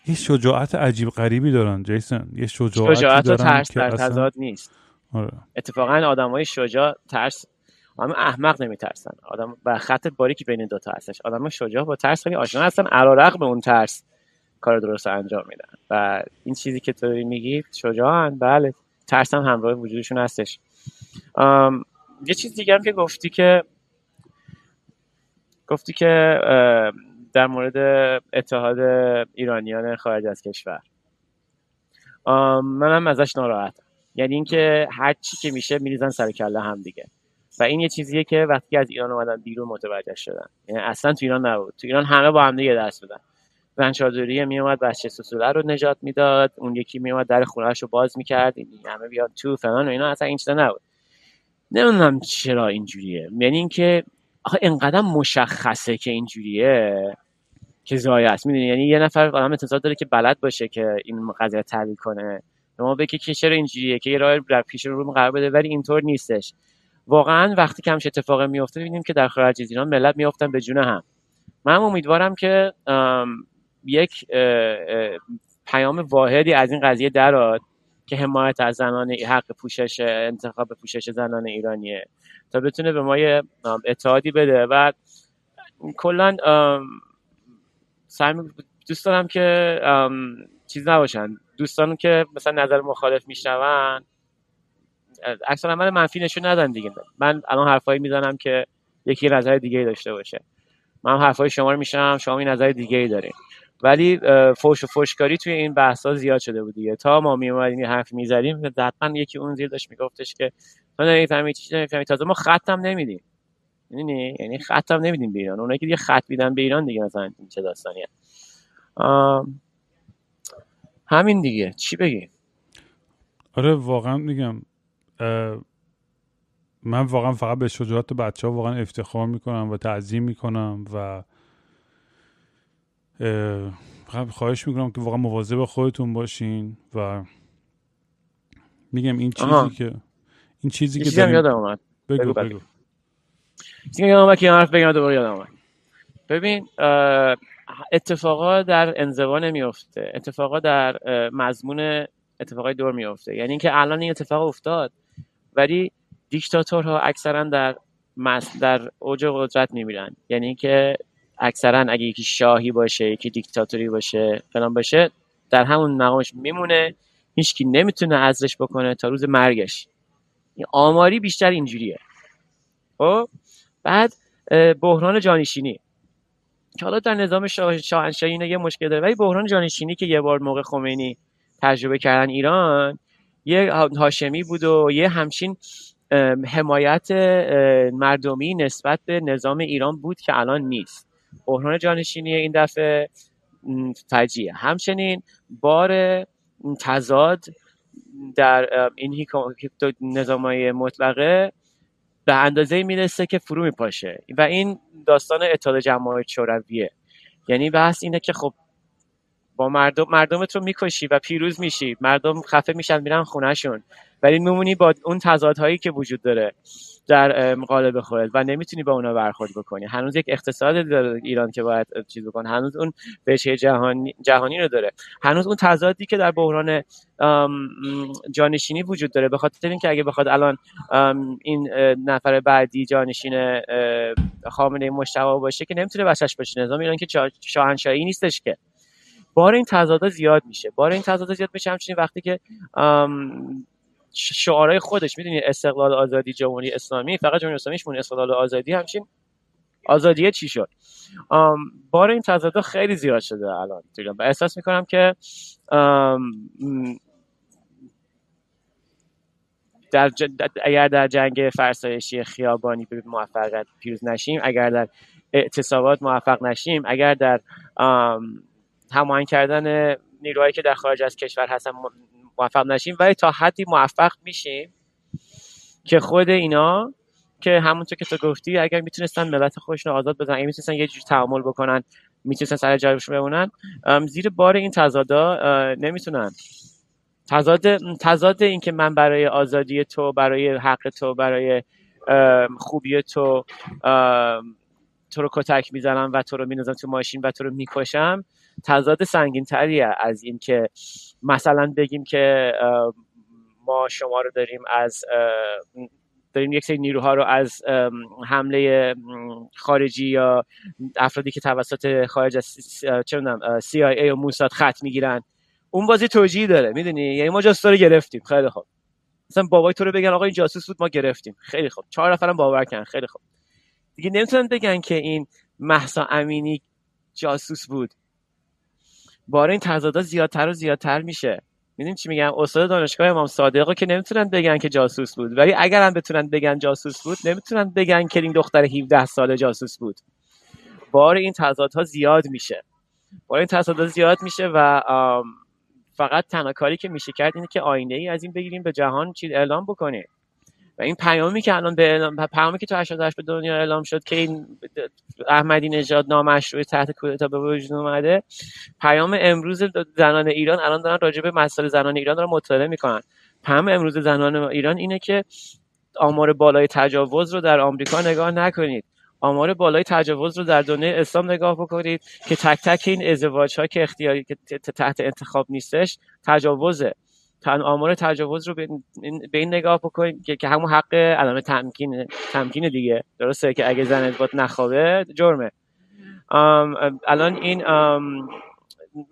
یه شجاعت عجیب غریبی دارن جیسون. یه شجاعت, شجاعت دارن و ترس در تضاد نیست. آره. اتفاقا آدمای شجاع ترس آدم احمق نمیترسن، آدم و خط باریکی بین دو تا هستش. آدم شجاع با ترس خیلی آشنا هستن، علیرغم اون ترس کار درست انجام میدن و این چیزی که تو میگی شجاعن، بله ترس هم همراه وجودشون هستش. یه چیز دیگه هم که گفتی که گفتی که در مورد اتحاد ایرانیان خارج از کشور، منم ازش ناراحتم. یعنی اینکه هر چی که میشه میریزن سر کله هم دیگه، و این یه چیزیه که وقتی از ایران اومدن بیرون متوجه شدن. یعنی اصلا تو ایران نبود، تو ایران همه با هم دیگه دست دادن. زن چادری می اومد بچه سوسوله رو نجات میداد، اون یکی می اومد در خونه‌اش رو باز می‌کرد، همه بیان تو فلان و اینا، اصلا این چیزا نبود. نمیدونم چرا اینجوریه. یعنی اینکه آخه اینقدر مشخصه که اینجوریه که ضایع است، میدونی؟ یعنی یه نفر آدم انتظار داره که بلد باشه که این قضیه رو تحلیل کنه، ما بگه که چرا اینجوریه، که یه راه در پیش رو قرار بده، ولی اینطور نیستش. واقعا وقتی که همش اتفاق میفته می‌بینیم که در خارج از ایران ملت میافتن به جون هم. من امیدوارم که یک پیام واحدی از این قضیه درآد که حمایت از زنان، حق پوشش، انتخاب پوشش زنان ایرانیه، تا بتونه به ما یه اتحادی بده. و کلا سعی دوست دارم که چیز نباشن دوستان که مثلا نظر مخالف میشنون عکس العمل منفی نشون ندن دیگه. من الان حرفایی میزنم که یکی نظر دیگه‌ای داشته باشه، من حرفای شما رو میشنوم، شما این نظر دیگه‌ای دارین، ولی فوش و فوشکاری توی این بحثا زیاد شده بود دیگه. تا ما می اومدیم این حرف می‌زدیم دقیقاً یکی اون زیر داشت میگفتش که تو نمی‌فهمی چیزی نمی‌فهمی، تازه ما ختم نمیدیم. یعنی یعنی ختم نمیدیم به ایران. اونایی که دیگه خط میدن به ایران دیگه مثلا این چه داستانیه. همین دیگه، چی بگیم؟ آره واقعا میگم، من واقعا فقط به شجاعت بچه‌ها واقعا افتخار می‌کنم و تعظیم می‌کنم و خواهش میکنم که واقعا مواظب خودتون باشین. و میگم این چیزی آها. که این چیزی که داریم یادم اومد بگو بگو چیزی یادم اومد که حرف بگم دوباره یادم اومد. ببین اتفاقا در انزوا نمیفته، اتفاقا در مضمون اتفاقای دور میفته. یعنی اینکه الان این اتفاق افتاد، ولی دیکتاتورها اکثرا در در اوج قدرت میمیرن. یعنی اینکه اکثرا اگه یکی شاهی باشه، یکی دیکتاتوری باشه، فلان باشه، در همون مقامش میمونه، هیچکی نمیتونه عزلش بکنه تا روز مرگش. این آماری بیشتر اینجوریه. خب بعد بحران جانشینی که حالا در نظام شاه شاهنشاهی اینا یه مشکل داره، ولی بحران جانشینی که یه بار موقع خمینی تجربه کردن ایران، یه هاشمی بود و یه همچین حمایت مردمی نسبت به نظام ایران بود که الان نیست. بحران جانشینی این دفعه فجیعه. همچنین بار تضاد در این نظامای مطلقه به اندازه میرسه که فرو میپاشه و این داستان اتحاد جماهیر شورویه. یعنی بحث اینه که خب با مردم مردمت رو میکشی و پیروز میشی، مردم خفه میشن میرن خونهشون، ولی میمونی با اون تضادهایی که وجود داره در قالب خودت و نمیتونی با اونا برخورد بکنی. هنوز یک اقتصاد داره ایران که باید چیز بکنه، هنوز اون بچه جهانی جهانی رو داره، هنوز اون تضادی که در بحران جانشینی وجود داره. به خاطر اینکه اگه بخواد الان این نفر بعدی جانشین خامنه‌ای مشتاق باشه که نمیتونه بچش باشه، نظام ایران که شاهنشاهی نیستش که بار این تضادا زیاد میشه، بار این تضادا زیاد میشه. همچنین وقتی که شعارهای خودش میدونی استقلال، آزادی، جمهوری اسلامی، فقط جمهوری اسلامیش مون استقلال و آزادی، همچین آزادیه چی شد؟ بار این تضادا خیلی زیاد شده الان و احساس میکنم که در ج... اگر در جنگ فرسایشی خیابانی به موفقیت پیروز نشیم، اگر در اعتصابات موفق نشیم، اگر در هماهنگ کردن نیروهایی که در خارج از کشور هستن موفق نشیم، ولی تا حدی موفق میشیم که خود اینا که همونطور که تو گفتی اگر میتونستن ملت خودشون رو آزاد بزنن، اگر میتونستن یه جوری تعامل بکنن، میتونستن سر جایشون بمونن، زیر بار این تضادا نمیتونن. تضاد تضاد این که من برای آزادی تو، برای حق تو، برای خوبی تو تو رو کتک میزنم و تو رو میندازم تو ماشین و تو رو میکشم، تضاد سنگین تریه از این که مثلا بگیم که ما شما رو داریم از داریم یک سری نیروها رو از حمله خارجی یا افرادی که توسط خارج از چه می‌دونم سی آی ای و موساد خط میگیرن، اون بازی توجیه داره، میدونی؟ یعنی ما جاسوس رو گرفتیم، خیلی خوب. مثلا بابای تو رو بگن آقا این جاسوس بود ما گرفتیم، خیلی خوب. چهار نفرم باور کردن، خیلی خوب. دیگه نمیتونن بگن که این مهسا امینی جاسوس بود. باره این تضادها زیادتر و زیادتر میشه. میدونی چی میگم؟ استاد دانشگاه امام صادقو که نمیتونن بگن که جاسوس بود، ولی اگر هم بتونن بگن جاسوس بود، نمیتونن بگن که این دختر هفده ساله جاسوس بود. باره این تضادها زیاد میشه. باره این تضادها زیاد میشه و فقط تنها کاری که میشه کرد اینه که آینه ای از این بگیریم به جهان چیز اعلام بکنیم. و این پیامی که الان به اعلام، پیامی که تو هشتاد و هشت به دنیا اعلام شد که این احمدی نژاد نامشروع تحت کودتا به وجود اومده، پیام امروز زنان ایران الان دارن راجع به مسائل زنان ایران دارن مطالعه میکنن. پیام امروز زنان ایران اینه که آمار بالای تجاوز رو در آمریکا نگاه نکنید. آمار بالای تجاوز رو در دنیای اسلام نگاه بکنید که تک تک این ازدواج‌ها که اختیاری که تحت انتخاب نیستش تجاوزه. تن آمار تجاوز رو به این نگاه بکنید که همون حق علامه تمکین تمکین دیگه، درسته که اگه زن ازدواج نخوابه جرمه. الان این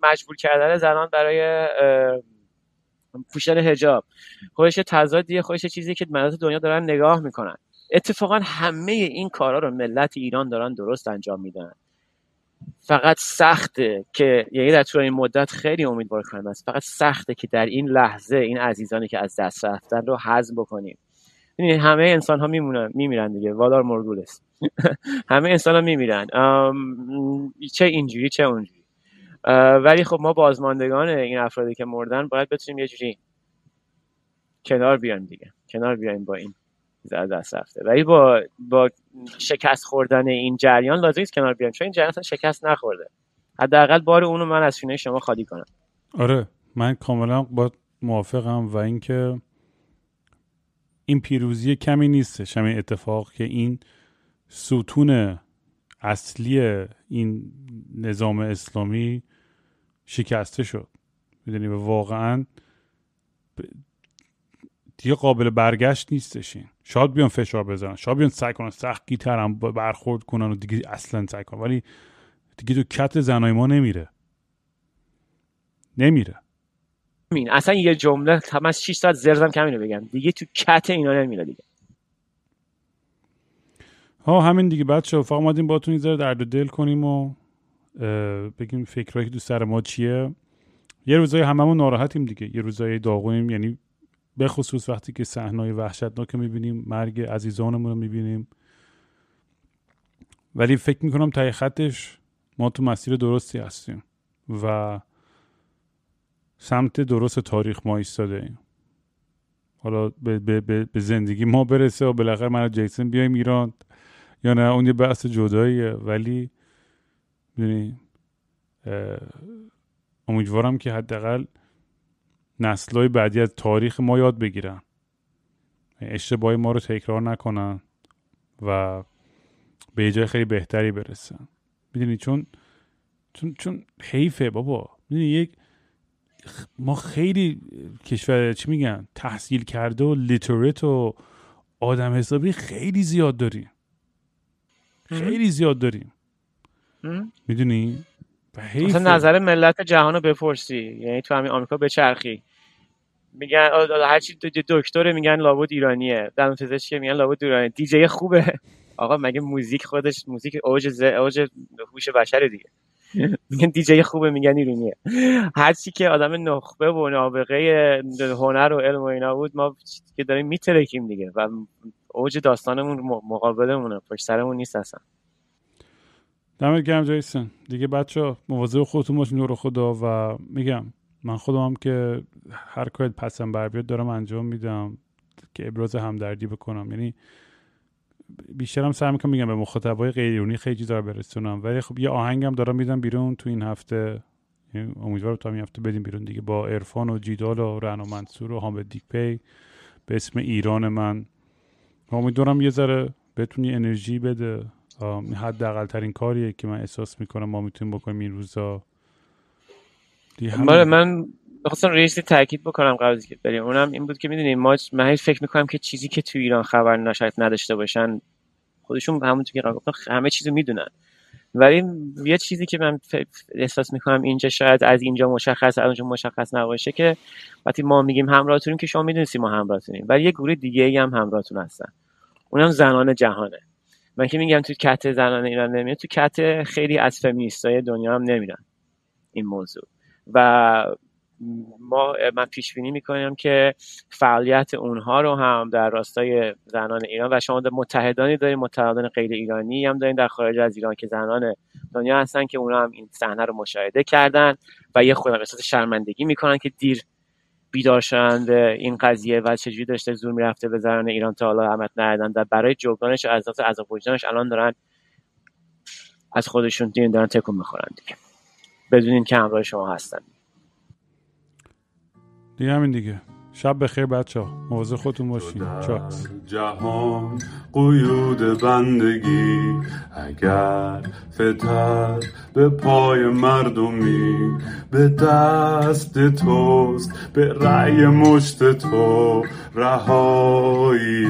مجبور کردن زنان برای پوشیدن حجاب خودش تضادیه، خودش چیزی که مردم دنیا دارن نگاه میکنن. اتفاقا همه این کارا رو ملت ایران دارن درست انجام میدن. فقط سخته که یعنی در طول این مدت خیلی امیدوار کننده است، فقط سخته که در این لحظه این عزیزانی که از دست رفتن رو هضم بکنیم. یعنی همه انسان ها میمونن، میمیرن دیگه، والار مرگول است. همه انسان ها میمیرن، چه اینجوری چه اونجوری. ولی خب ما بازماندگان این افرادی که مردن باید بتونیم یه جوری کنار بیایم دیگه، کنار بیایم با این زاد دست رفته. ولی با با شکست خوردن این جریان لازم نیست کنار بیام، چون این جریان اصلا شکست نخورده. حداقل بار اونو من از سینه شما خالی کنم. آره من کاملا با موافقم و اینکه این پیروزی کمی نیستش، همین اتفاق که این ستون اصلی این نظام اسلامی شکسته شد. میدونی واقعا ب... دیگه قابل برگشت نیستشین. شاید بیان فشار بزنن، شاید بیان سعی کنن سختی تر هم برخورد کنن و دیگه اصلا سعی کنن، ولی دیگه تو کت زنای ما نمیره نمیره همین اصلا یه جمله هم از شش ساعت زرزم کمینو بگم دیگه تو کت اینا نمیره دیگه. ها همین دیگه بچه‌ها، فقط اومدیم باهاتون یه ذره درد دل کنیم و بگیم فکرایی که تو سر ما چیه. یه روزای هممون ناراحتیم دیگه، یه روزای داغونیم، یعنی به خصوص وقتی که صحنه‌های وحشتناک می‌بینیم، مرگ عزیزانمون رو می‌بینیم، ولی فکر می‌کنم ته خطش ما تو مسیر درستی هستیم و سمت درست تاریخ ما ایستاده‌ایم. حالا به, به, به, به زندگی ما برسه و بالاخره من و جیسون بیایم ایران یا نه، اون یه بحث جداییه، ولی می‌دونی امیدوارم که حداقل نسل‌های بعدی از تاریخ ما یاد بگیرن، اشتباهی ما رو تکرار نکنن و به یه جای خیلی بهتری برسن. میدونی چون چون چون حیفه بابا. میدونی یک ما خیلی کشور چی میگن تحصیل کرده و لیتریت و آدم حسابی خیلی زیاد داریم، خیلی زیاد داریم. میدونی مثلا نظر ملت جهان رو بپرسی، یعنی تو همین آمریکا بچرخی میگن هرچی دکتره میگن لابد ایرانیه، دندونپزشک میگن لابد ایرانیه، دیجی خوبه. آقا مگه موزیک خودش موزیک اوج ز... اوج هوش بشره دیگه. میگن دیجی خوبه میگن ایرانیه. هرچی که آدم نخبه و نابغه هنر و علم و اینا بود ما که داریم میترکیم دیگه و اوج داستانمون مقابلمونه، پشت سرمون نیست اصلا. دمت گرم جیسون. دیگه بچه‌ها مواظب خودتون باشین نور خدا و میگم من خودم هم که هر کاری پسم بر بیاد دارم انجام میدم که ابراز همدردی بکنم، یعنی بیشترم سعی میکنم میگم به مخاطبای غیر ایرانی خیلی چیزا برسونم، ولی خب یه آهنگم دارم میدم بیرون تو این هفته، یعنی امیدوارم تو همین هفته بدیم بیرون دیگه، با عرفان و جیدال و رن و منصور و حامد دیکپی به اسم ایران من. امیدوارم یه ذره بهتون انرژی بده. حداقل ترین کاریه که من احساس میکنم ما میتونیم بکنیم این روزا. من می‌خواستم روی چیزی تاکید بکنم قبل از اینکه بریم، اونم این بود که می‌دونید ما من فکر می‌کنم که چیزی که تو ایران خبر نشاید نداشته باشن، خودشون همونطور که گفتن همه چیزو میدونن، ولی یه چیزی که من احساس میکنم اینجا شاید از اینجا مشخص از اونجا مشخص نباشه که وقتی ما میگیم همراهتونیم که شما میدونید ما همراهتونیم، ولی یه گروه دیگه‌ای هم همراهتون هستن، اونم زنان جهانه. من که میگم تو کته زنان ایران نمیاد، تو کته خیلی از فمینیستای دنیا هم نمیرن این موضوع، و ما من پیش بینی میکنم که فعالیت اونها رو هم در راستای زنان ایران، و شما متحدانی دارین، متحدان غیر ایرانی هم دارین در خارج از ایران که زنان دنیا هستن که اونها هم این صحنه رو مشاهده کردن و یه خودم احساس شرمندگی میکنن که دیر بیدار شدن به این قضیه و چجوری داشته زور میرفته به زنان ایران تا حالا همت ندادن، و برای جبرانش از اساس عذاب وجدانش الان دارن از خودشون دین دارن تکون میخورن دیگه، بدون اینکه همراه شما هستن دیگه. همین دیگه، شب بخیر بچه‌ها، مواظب خودتون باشین. چاکس. جهان قیود بندگی، اگر فتر به پای مردمی به دست توست، به رأی مشت تو رهایی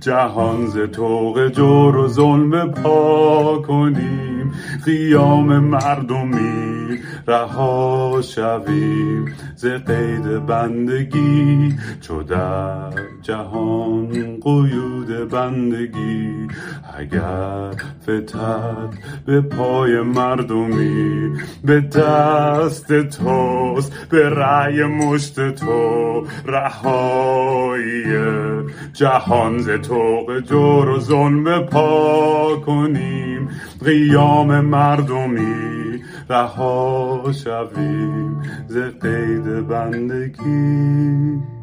جهان ز طوق جور و ظلم پا کنیم، قیام مردمی رها شویم ز قید بندگی، چو در جهان قیود بندگی، اگر فتد به پای مردمی به دست توست، به رأی مشت تو رهایی جهان ز طوق جور و ظلم پا کنیم، قیام مردمی رها شویم ز قید بندگی.